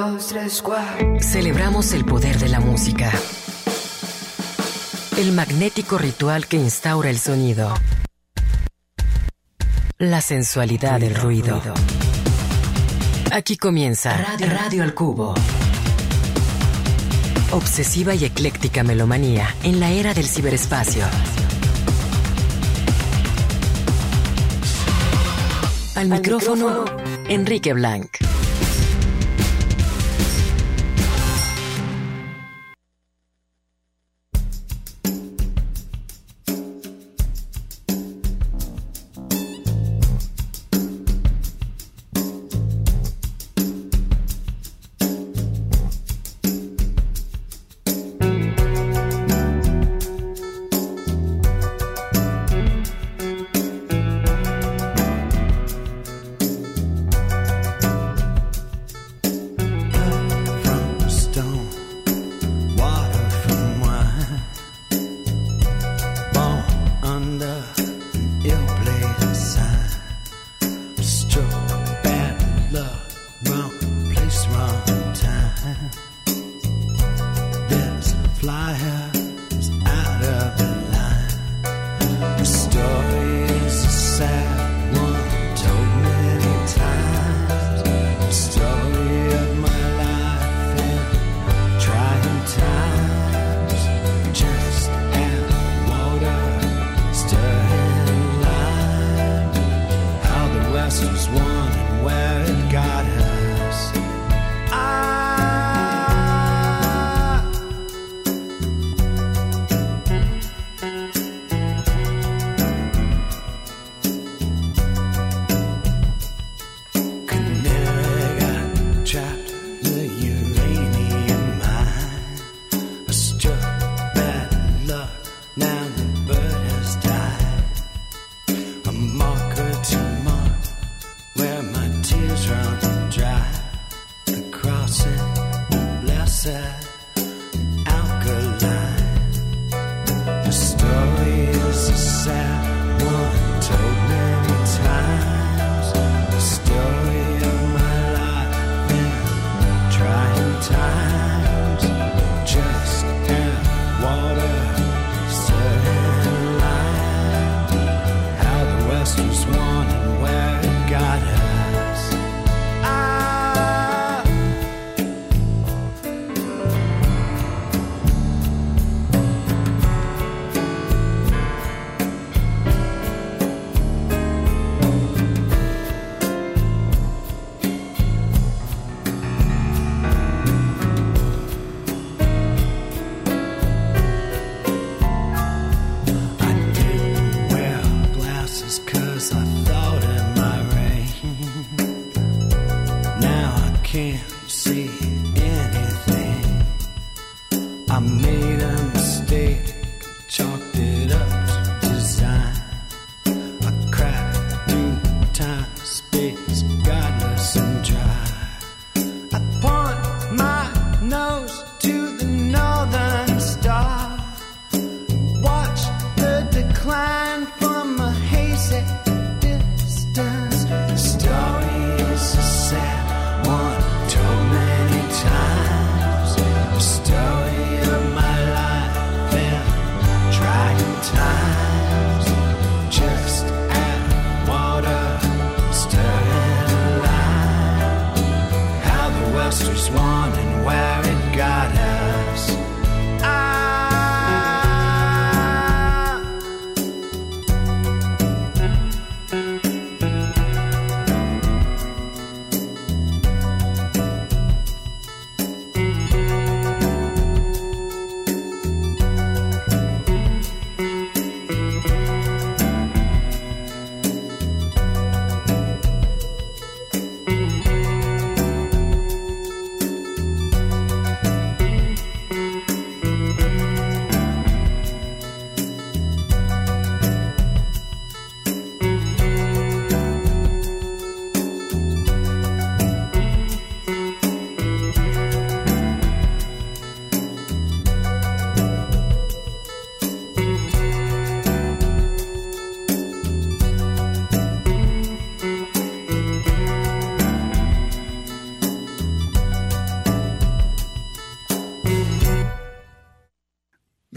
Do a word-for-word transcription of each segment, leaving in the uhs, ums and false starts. dos, tres, cuatro. Celebramos el poder de la música. El magnético ritual que instaura el sonido. La sensualidad del ruido. Aquí comienza Radio, Radio al Cubo. Obsesiva y ecléctica melomanía en la era del ciberespacio. Al micrófono, Enrique Blanc.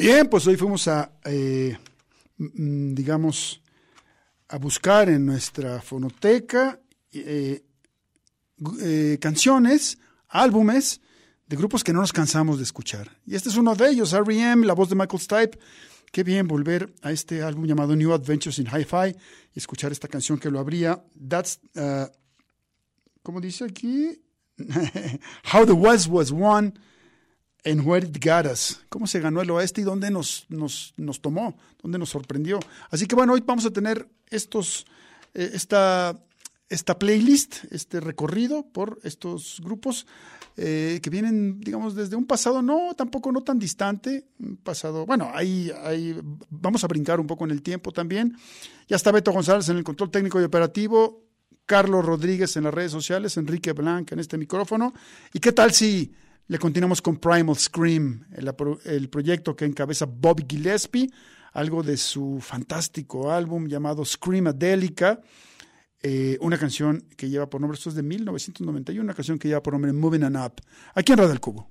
Bien, pues hoy fuimos a, eh, digamos, a buscar en nuestra fonoteca eh, eh, canciones, álbumes de grupos que no nos cansamos de escuchar. Y este es uno de ellos, R E M, la voz de Michael Stipe. Qué bien volver a este álbum llamado New Adventures in Hi-Fi y escuchar esta canción que lo abría. That's, uh, ¿cómo dice aquí? How the West Was Won and Where It Got Us. ¿Cómo se ganó el oeste y dónde nos, nos, nos tomó? ¿Dónde nos sorprendió? Así que bueno, hoy vamos a tener estos, eh, esta, esta playlist, este recorrido por estos grupos eh, que vienen, digamos, desde un pasado no, tampoco no tan distante. Un pasado, bueno, ahí, ahí vamos a brincar un poco en el tiempo también. Ya está Beto González en el control técnico y operativo. Carlos Rodríguez en las redes sociales, Enrique Blanca en este micrófono. ¿Y qué tal si le continuamos con Primal Scream, el, el proyecto que encabeza Bobby Gillespie, algo de su fantástico álbum llamado Screamadelica, eh, una canción que lleva por nombre, esto es de mil novecientos noventa y uno, una canción que lleva por nombre Moving On Up, aquí en Radio del Cubo.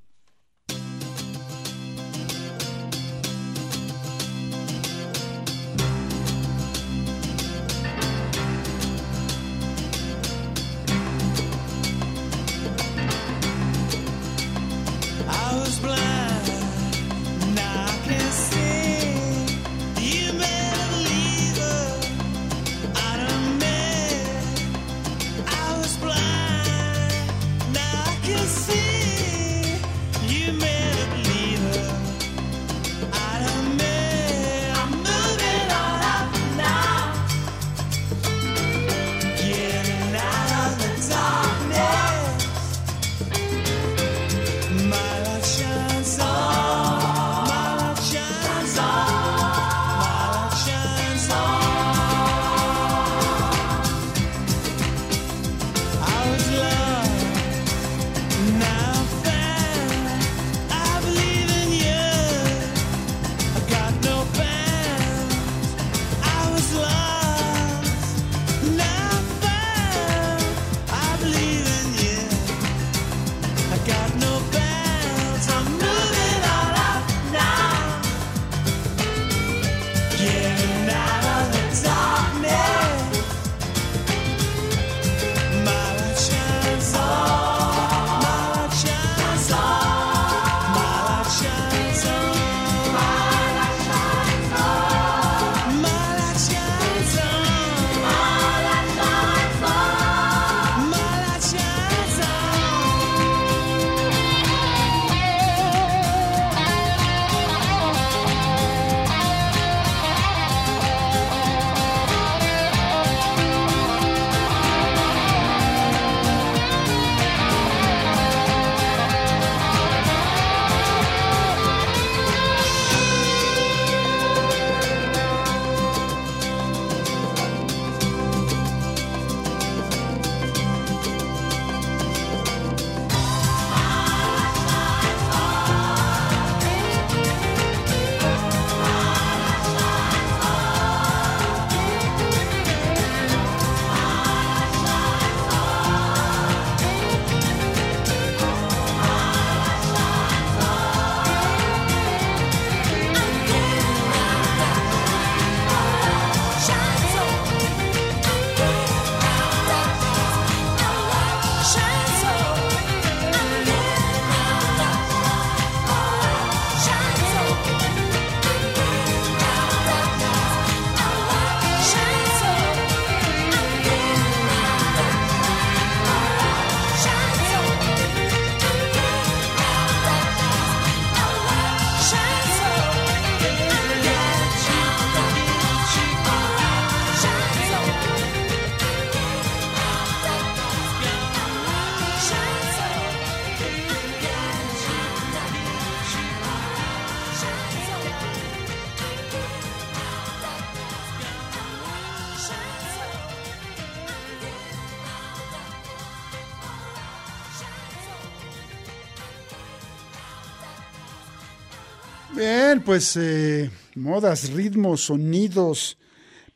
Pues eh, modas, ritmos, sonidos,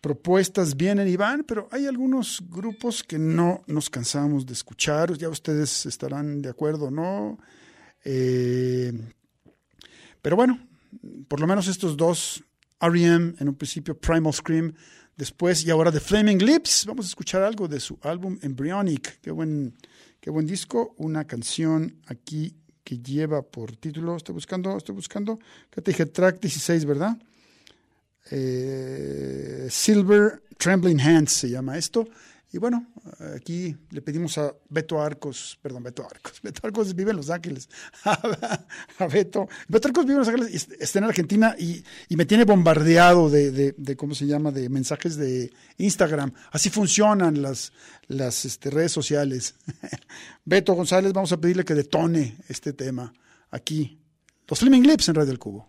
propuestas vienen y van, pero hay algunos grupos que no nos cansamos de escuchar, ya ustedes estarán de acuerdo, ¿no? Eh, pero bueno, por lo menos estos dos, R E M en un principio, Primal Scream después y ahora The Flaming Lips. Vamos a escuchar algo de su álbum Embryonic. Qué buen, qué buen disco. Una canción aquí que lleva por título, estoy buscando, estoy buscando, que te dije track dieciséis, ¿verdad? Eh, Silver Trembling Hands se llama esto. Y bueno, aquí le pedimos a Betto Arcos, perdón, Betto Arcos, Betto Arcos vive en Los Ángeles, a Beto, Betto Arcos vive en Los Ángeles, está en Argentina y, y me tiene bombardeado de, de, de, ¿cómo se llama?, de mensajes de Instagram. Así funcionan las, las este, redes sociales. Beto González, vamos a pedirle que detone este tema aquí. Los Flaming Lips en Radio del Cubo.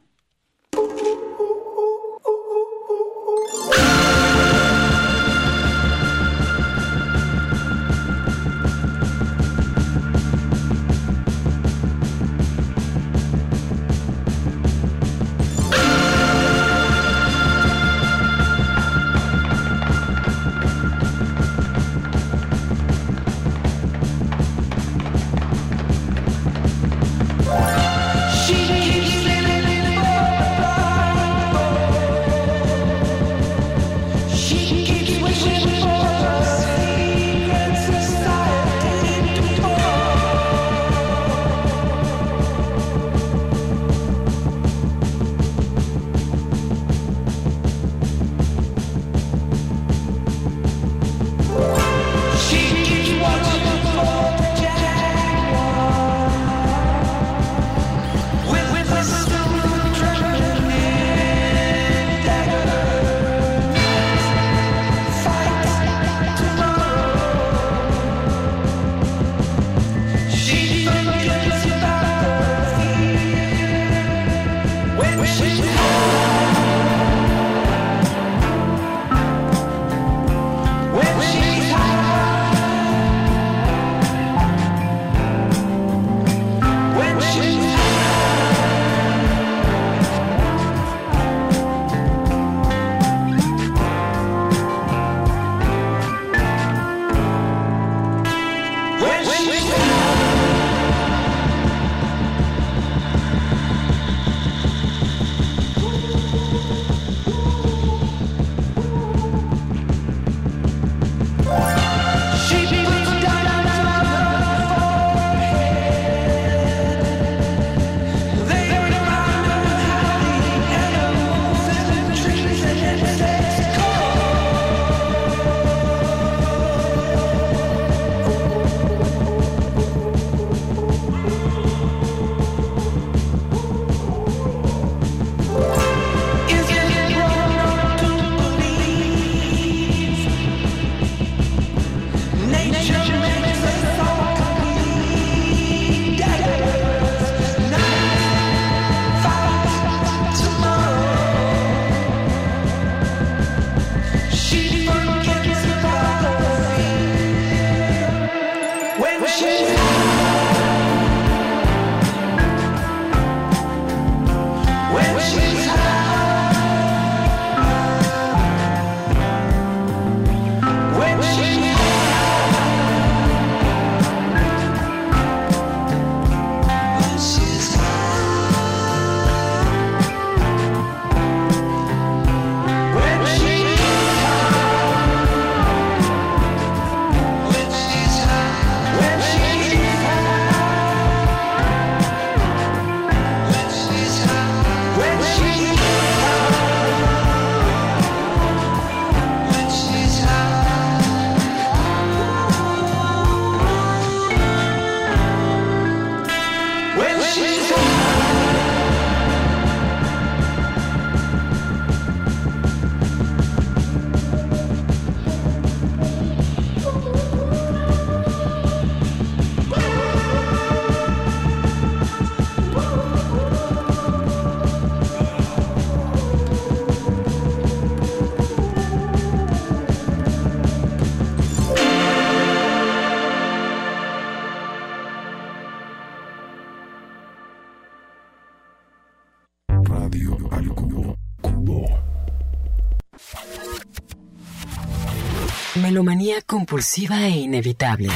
Melomanía compulsiva e inevitable.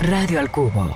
Radio al Cubo.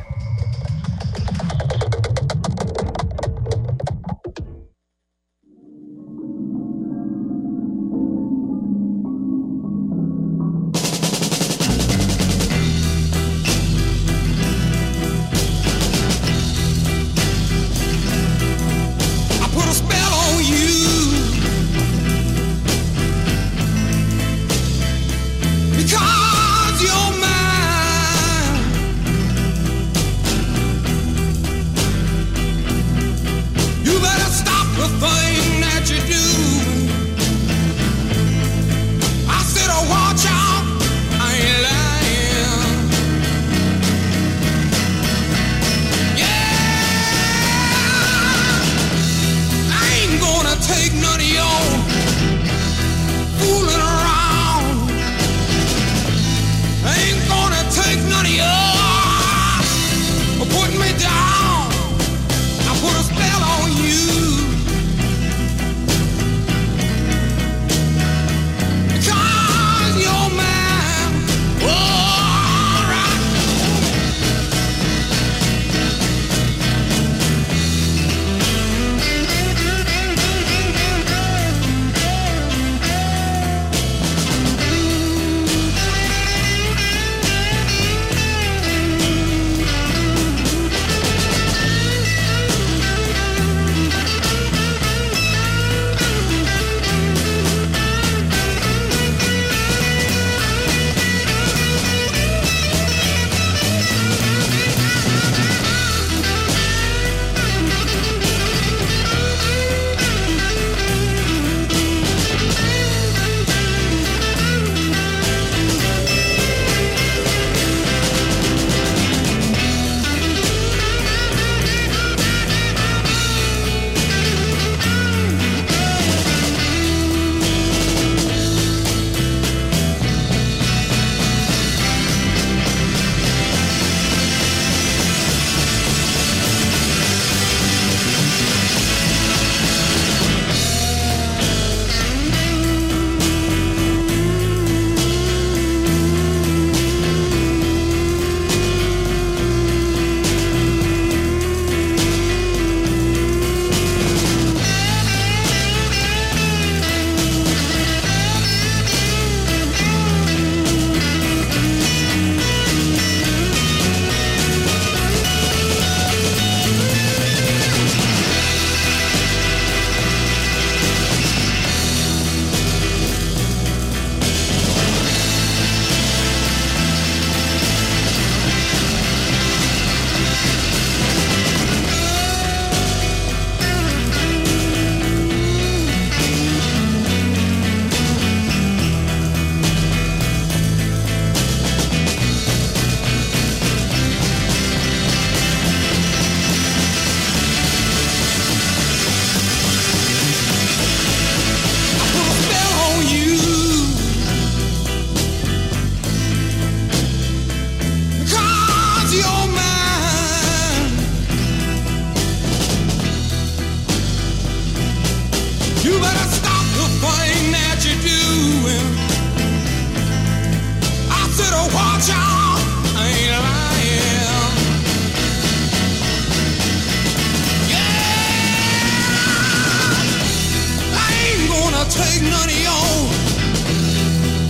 take none of your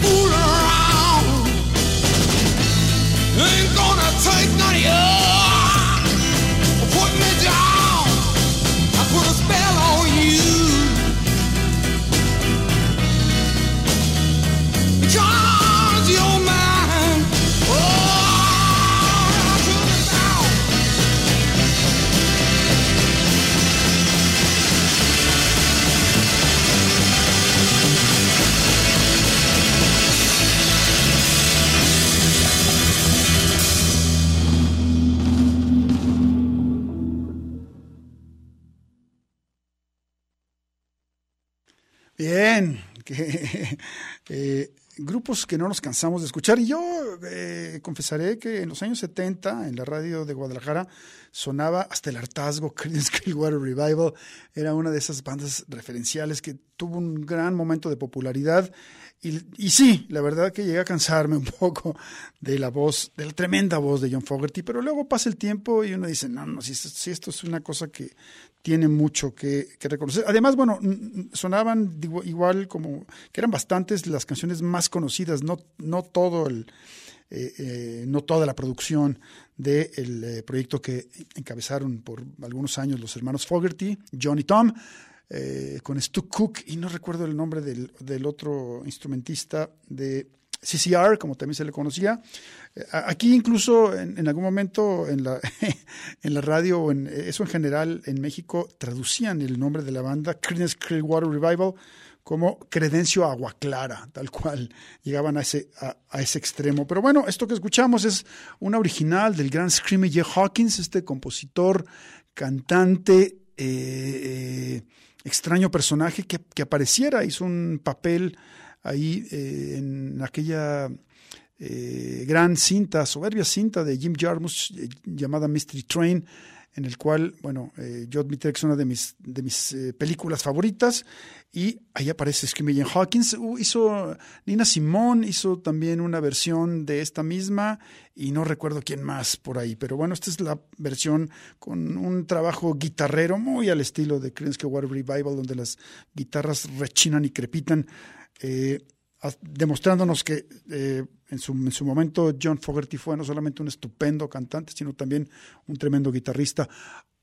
fooling around. Ain't gonna take none of you putting me down. I put a spell on you. Because you're mine. Oh, I took it out. Bien, que, eh, grupos que no nos cansamos de escuchar. Y yo eh, confesaré que en los años setenta, en la radio de Guadalajara, sonaba hasta el hartazgo. Creedence Clearwater Revival era una de esas bandas referenciales que tuvo un gran momento de popularidad. Y, y sí, la verdad que llegué a cansarme un poco de la voz, de la tremenda voz de John Fogerty. Pero luego pasa el tiempo y uno dice, no, no, si esto, si esto es una cosa que tiene mucho que, que reconocer. Además, bueno, sonaban igual como que eran bastantes las canciones más conocidas, no, no todo el eh, eh, no toda la producción del de eh, proyecto que encabezaron por algunos años los hermanos Fogerty, John y Tom, eh, con Stu Cook, y no recuerdo el nombre del, del otro instrumentista de C C R, como también se le conocía. Aquí incluso en, en algún momento en la, en la radio, o en eso en general en México, traducían el nombre de la banda, Creedence Clearwater Revival, como Credencio Agua Clara, tal cual llegaban a ese, a, a ese extremo. Pero bueno, esto que escuchamos es una original del gran Screamin' Jay Hawkins, este compositor, cantante, eh, eh, extraño personaje que, que apareciera, hizo un papel ahí eh, en aquella eh, gran cinta, soberbia cinta de Jim Jarmusch eh, llamada Mystery Train, en el cual, bueno, eh, yo admitiré que es una de mis, de mis eh, películas favoritas, y ahí aparece Screamin' Jay Hawkins. Uh, hizo Nina Simone, hizo también una versión de esta misma, y no recuerdo quién más por ahí, pero bueno, esta es la versión con un trabajo guitarrero muy al estilo de Creedence Clearwater Revival, donde las guitarras rechinan y crepitan, Eh, demostrándonos que eh, en, su, en su momento John Fogerty fue no solamente un estupendo cantante, sino también un tremendo guitarrista.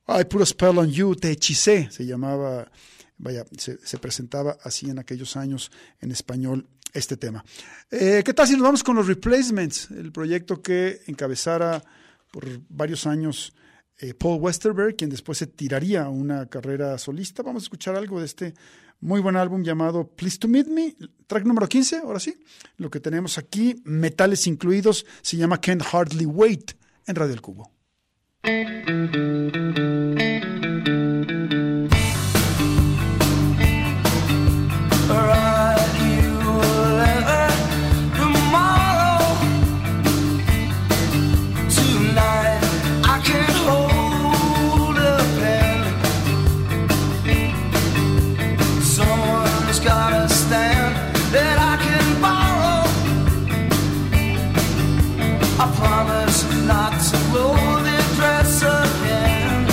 I Put a Spell on You, Te Hechicé, se llamaba, vaya, se, se presentaba así en aquellos años en español este tema. Eh, ¿Qué tal si nos vamos con los Replacements? El proyecto que encabezara por varios años eh, Paul Westerberg, quien después se tiraría a una carrera solista. Vamos a escuchar algo de este muy buen álbum llamado Please to Meet Me, track número quince, ahora sí. Lo que tenemos aquí, metales incluidos, se llama Can't Hardly Wait, en Radio El Cubo. Not to blow their dress again.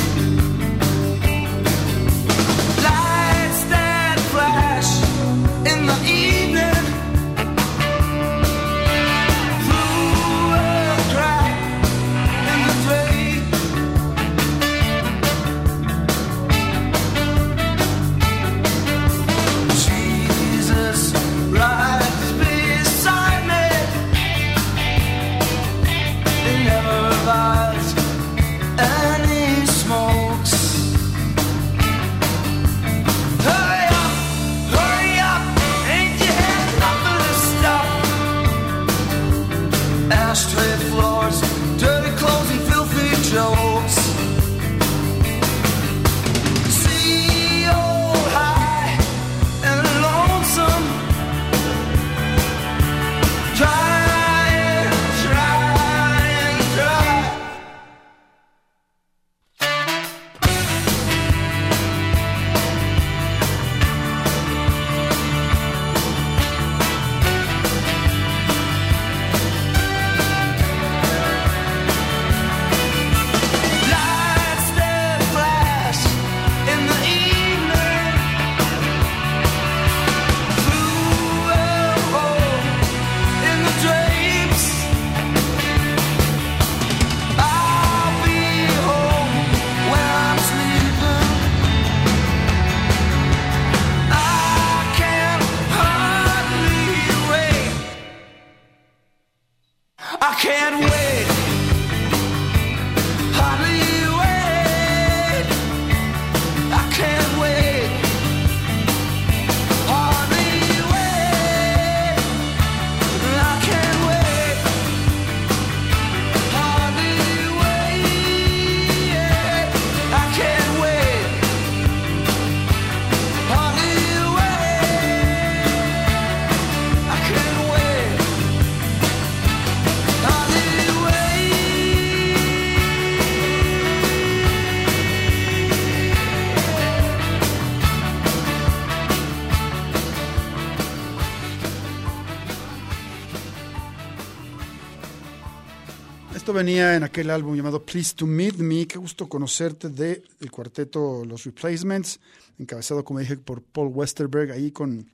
Esto venía en aquel álbum llamado Please to Meet Me, Qué gusto conocerte, de el cuarteto Los Replacements, encabezado, como dije, por Paul Westerberg, ahí con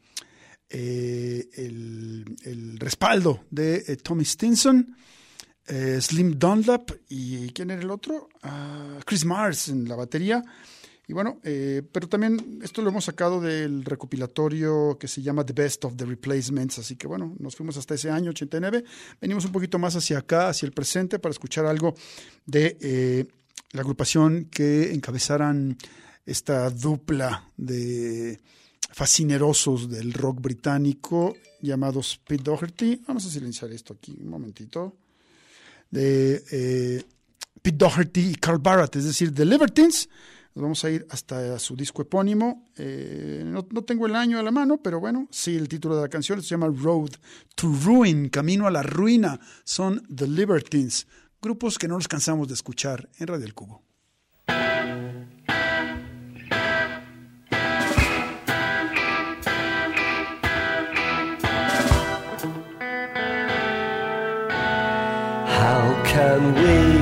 eh, el, el respaldo de eh, Tommy Stinson, eh, Slim Dunlap y ¿quién era el otro? Uh, Chris Mars en la batería. Y bueno, eh, pero también esto lo hemos sacado del recopilatorio que se llama The Best of the Replacements, así que bueno, nos fuimos hasta ese año ochenta y nueve, venimos un poquito más hacia acá, hacia el presente, para escuchar algo de eh, la agrupación que encabezaran esta dupla de fascinerosos del rock británico llamados Pete Doherty. Vamos a silenciar esto aquí un momentito. De eh, Pete Doherty y Carl Barrett, es decir, The Libertines. Nos vamos a ir hasta su disco epónimo. Eh, no, no tengo el año a la mano, pero bueno, sí, el título de la canción se llama Road to Ruin, Camino a la Ruina. Son The Libertines, grupos que no nos cansamos de escuchar en Radio El Cubo. How can we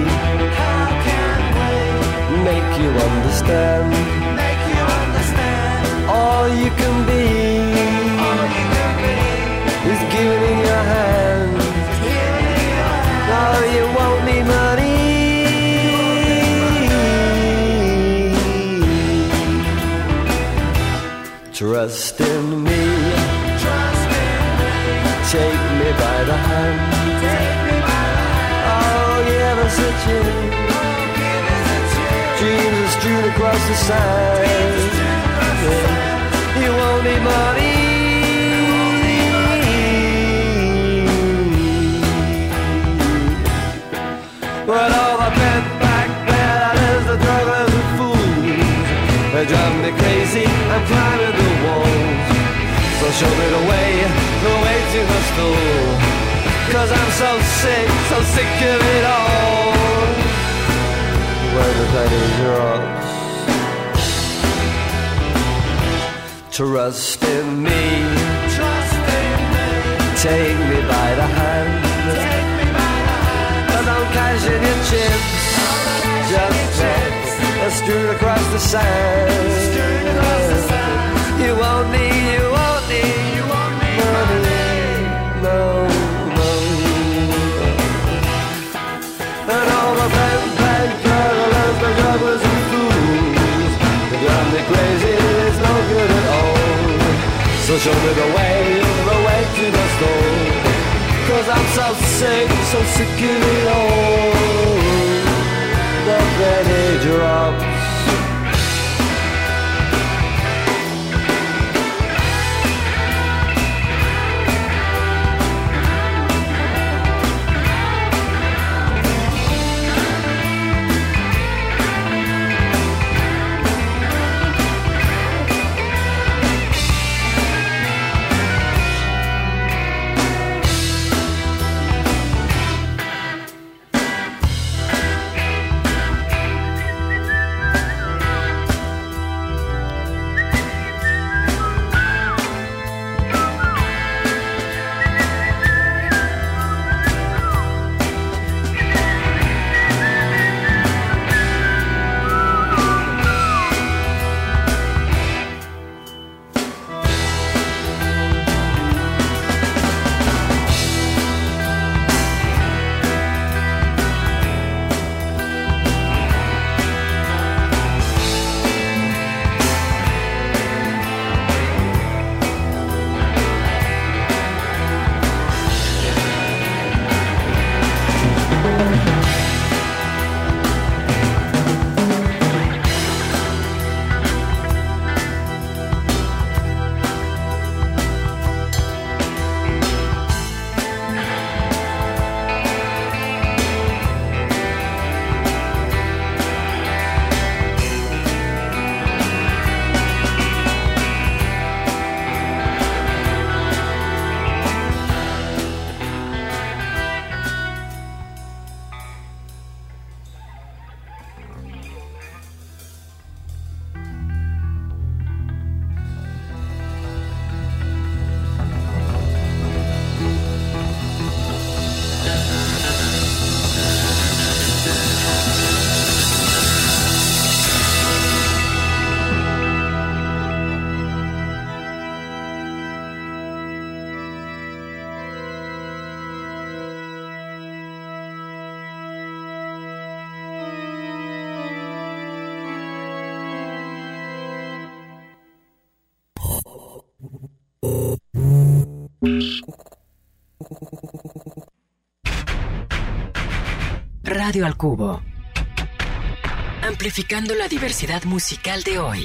make you understand, make you understand, all you can be, all you can be, is given in your hand, given in your hand. Oh, you won't need money, money. Trust in me, trust in me, take me by the hand, take me by the hand, I'll give us a chance. Dreams strewn across the sand. Yeah. You won't need money. But all the men back there, there's the drugglers and fools. They drive me crazy and climbing the walls. So show me the way, the way to the store. 'Cause I'm so sick, so sick of it all. Where the plane is yours. Trust in me, trust in me. Take me by the hand, take me by the hand. But don't cash in your chips, just chips. Let's strewn across the sand. Across the sand. You won't need, you won't need, you won't need money. Money. No, no, no. And all the friends. The drivers and fools, they drive me crazy, it's no good at all. So show me the way, the way to the store. 'Cause I'm so sick, so sick of it all. The penny drops. Radio al Cubo. Amplificando la diversidad musical de hoy.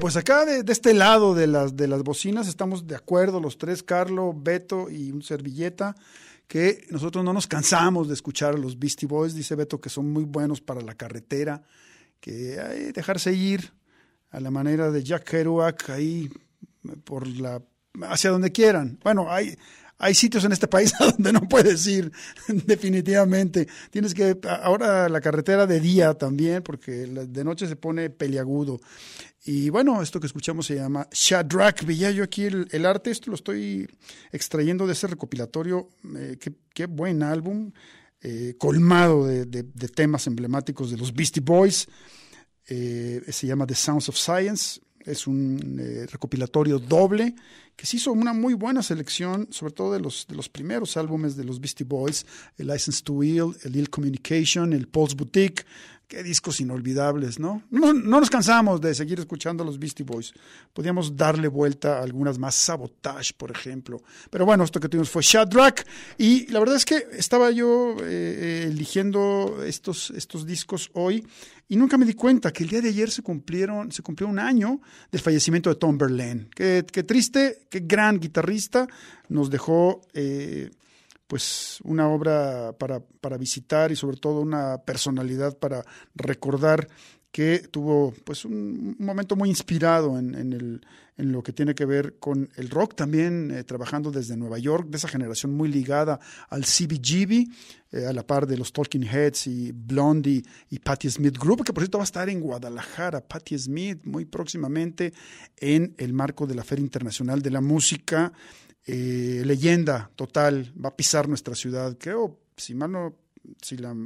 Pues acá de, de este lado de las, de las bocinas estamos de acuerdo los tres, Carlo, Beto y un servilleta, que nosotros no nos cansamos de escuchar a los Beastie Boys. Dice Beto que son muy buenos para la carretera, que ay, dejarse ir a la manera de Jack Kerouac ahí por la hacia donde quieran. Bueno, hay, hay sitios en este país a donde no puedes ir, definitivamente. Tienes que, ahora la carretera de día también, porque de noche se pone peliagudo. Y bueno, esto que escuchamos se llama Shadrach. Veía yo aquí el, el arte, esto lo estoy extrayendo de ese recopilatorio. Eh, qué, qué buen álbum, eh, colmado de, de, de temas emblemáticos de los Beastie Boys. Eh, se llama The Sounds of Science. Es un eh, recopilatorio doble que se hizo una muy buena selección, sobre todo de los, de los primeros álbumes de los Beastie Boys, el License to Ill, el Ill Communication, el Pulse Boutique. Qué discos inolvidables, ¿no? ¿no? No nos cansamos de seguir escuchando a los Beastie Boys. Podíamos darle vuelta a algunas más, Sabotage, por ejemplo. Pero bueno, esto que tuvimos fue Shadrach. Y la verdad es que estaba yo eh, eligiendo estos, estos discos hoy y nunca me di cuenta que el día de ayer se cumplieron, se cumplió un año del fallecimiento de Tom Verlaine. Qué, qué triste, qué gran guitarrista. Nos dejó... Eh, pues una obra para, para visitar y sobre todo una personalidad para recordar, que tuvo pues un, un momento muy inspirado en, en, el, en lo que tiene que ver con el rock, también eh, trabajando desde Nueva York, de esa generación muy ligada al C B G B, eh, a la par de los Talking Heads y Blondie y Patti Smith Group, que por cierto va a estar en Guadalajara, Patti Smith, muy próximamente en el marco de la Feria Internacional de la Música. Eh, leyenda total, va a pisar nuestra ciudad, creo, si mal no, si la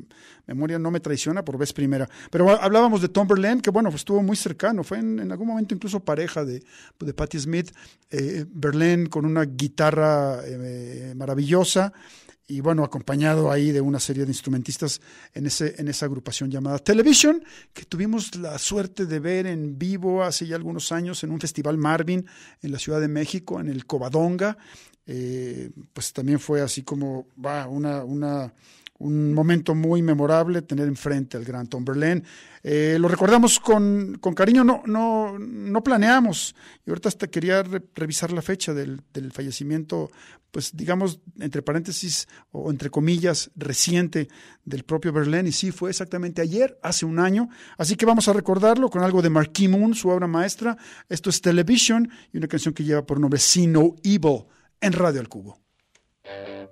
memoria no me traiciona, por vez primera. Pero hablábamos de Tom Verlaine, que bueno, pues estuvo muy cercano, fue en, en algún momento incluso pareja de, de Patti Smith, eh, Verlaine con una guitarra eh, maravillosa, y bueno, acompañado ahí de una serie de instrumentistas en, ese, en esa agrupación llamada Television, que tuvimos la suerte de ver en vivo hace ya algunos años en un festival Marvin en la Ciudad de México, en el Covadonga. Eh, pues también fue así como bah, una, una, un momento muy memorable tener enfrente al gran Tom Verlaine. Eh, lo recordamos con, con cariño, no, no, no planeamos. Y ahorita hasta quería re- revisar la fecha del, del fallecimiento, pues digamos, entre paréntesis o entre comillas, reciente del propio Verlaine, y sí, fue exactamente ayer, hace un año, así que vamos a recordarlo con algo de Marquee Moon, su obra maestra. Esto es Television y una canción que lleva por nombre See No Evil, en Radio al Cubo. Time.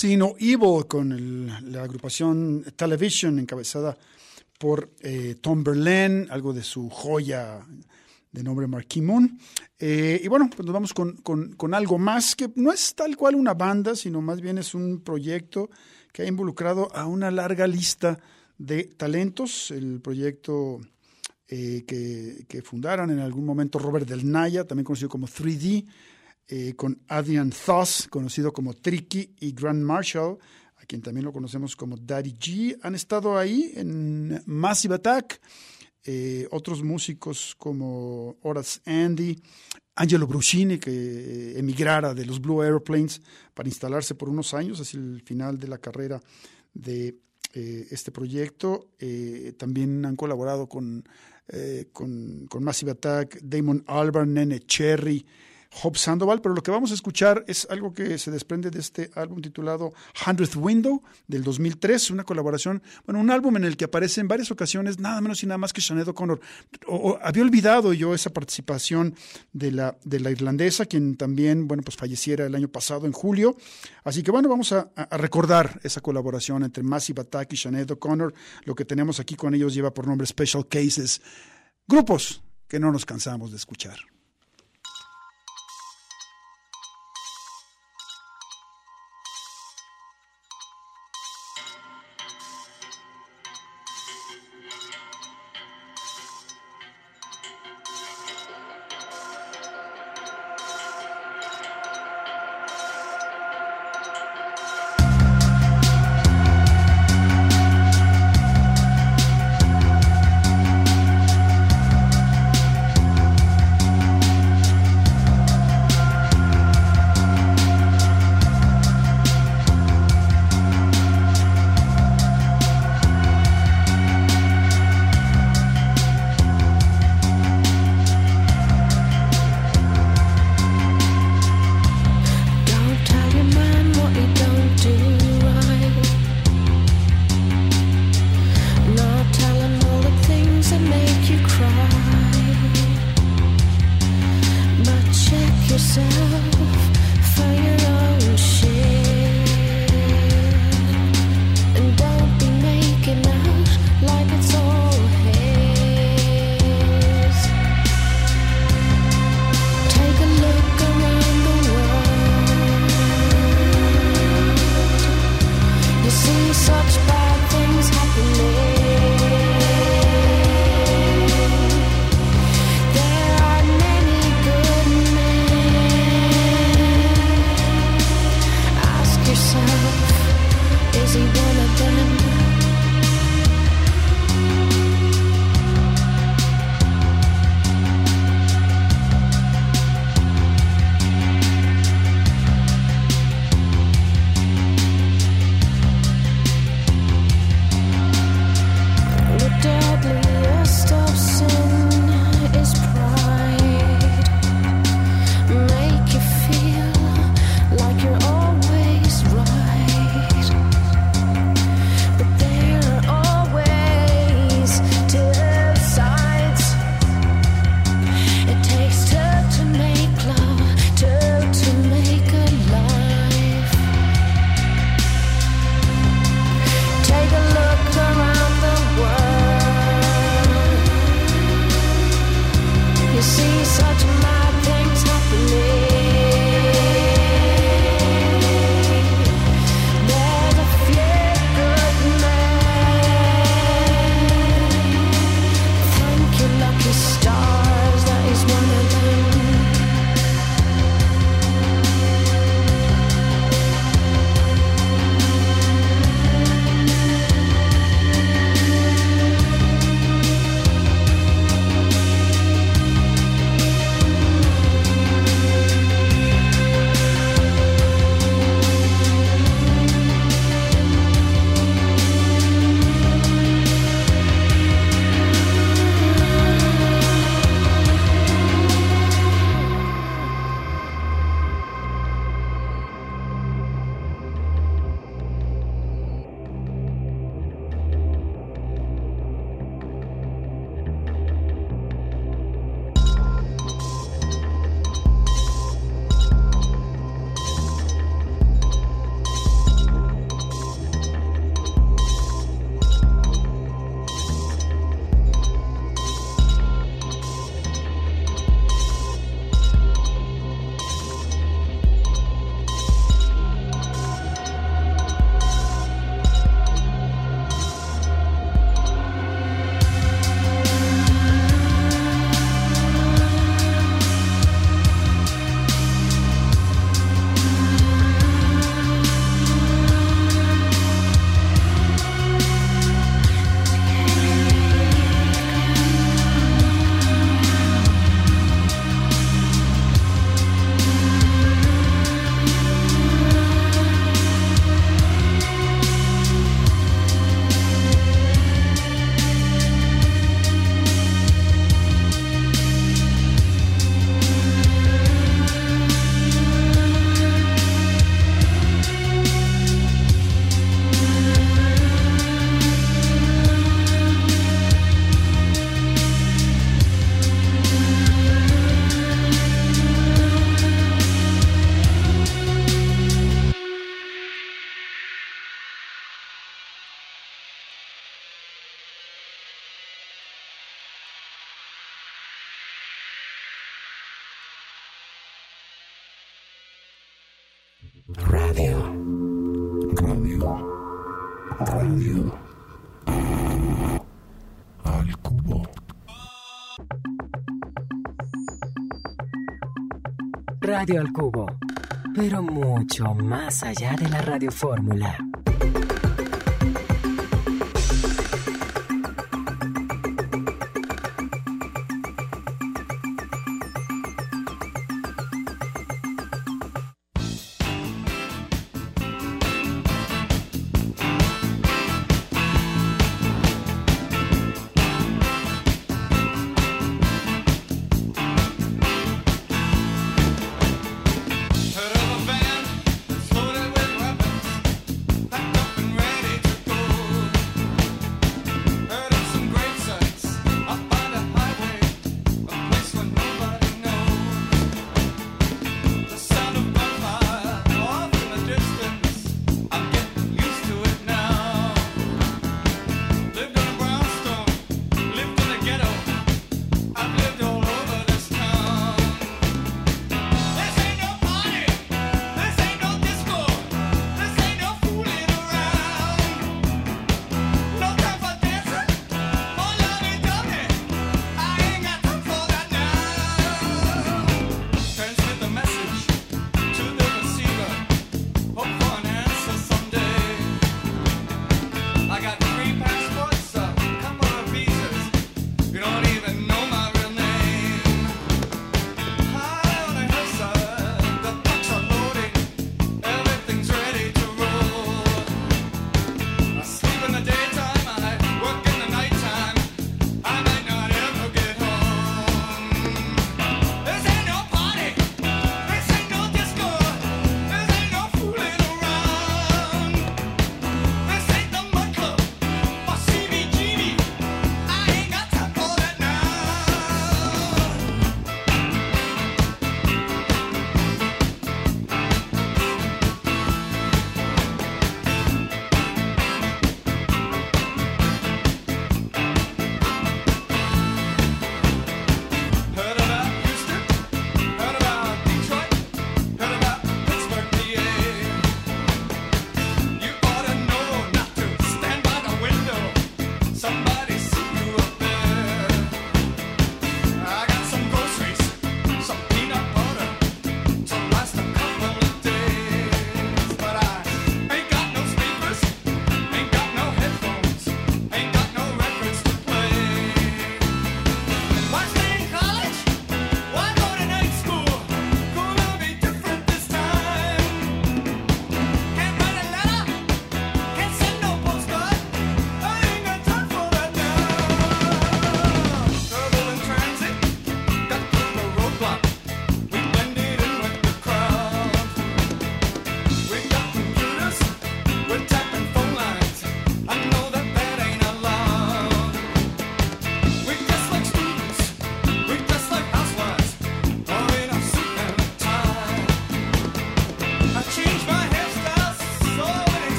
Sino Evil con el, la agrupación Television, encabezada por eh, Tom Verlaine, algo de su joya de nombre Marquee Moon. Eh, y bueno, pues nos vamos con, con, con algo más, que no es tal cual una banda, sino más bien es un proyecto que ha involucrado a una larga lista de talentos. El proyecto eh, que, que fundaron en algún momento Robert Del Naya, también conocido como tres D, Eh, con Adrian Thoss, conocido como Tricky, y Grant Marshall, a quien también lo conocemos como Daddy G. Han estado ahí en Massive Attack. Eh, otros músicos como Horace Andy, Angelo Bruschini, que eh, emigrara de los Blue Aeroplanes para instalarse por unos años, hacia el final de la carrera de eh, este proyecto. Eh, también han colaborado con, eh, con, con Massive Attack, Damon Albarn, Nene Cherry, Hope Sandoval, pero lo que vamos a escuchar es algo que se desprende de este álbum titulado Hundredth Window del dos mil tres, una colaboración, bueno, un álbum en el que aparece en varias ocasiones nada menos y nada más que Sinéad O'Connor. O, o, había olvidado yo esa participación de la, de la irlandesa, quien también, bueno, pues falleciera el año pasado en julio, así que bueno, vamos a, a recordar esa colaboración entre Massive Attack y Sinéad O'Connor. Lo que tenemos aquí con ellos lleva por nombre Special Cases, grupos que no nos cansamos de escuchar. Radio. Radio. Radio. Al cubo. Radio al cubo, pero mucho más allá de la radiofórmula.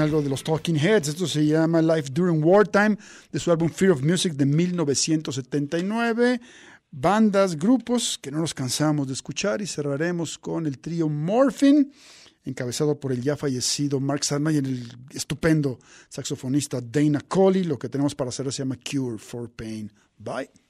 Algo de los Talking Heads, esto se llama Life During Wartime, de su álbum Fear of Music de mil novecientos setenta y nueve. Bandas, grupos que no nos cansamos de escuchar, y cerraremos con el trío Morphin, encabezado por el ya fallecido Mark Sandman y el estupendo saxofonista Dana Coley. Lo que tenemos para hacer se llama Cure for Pain. Bye.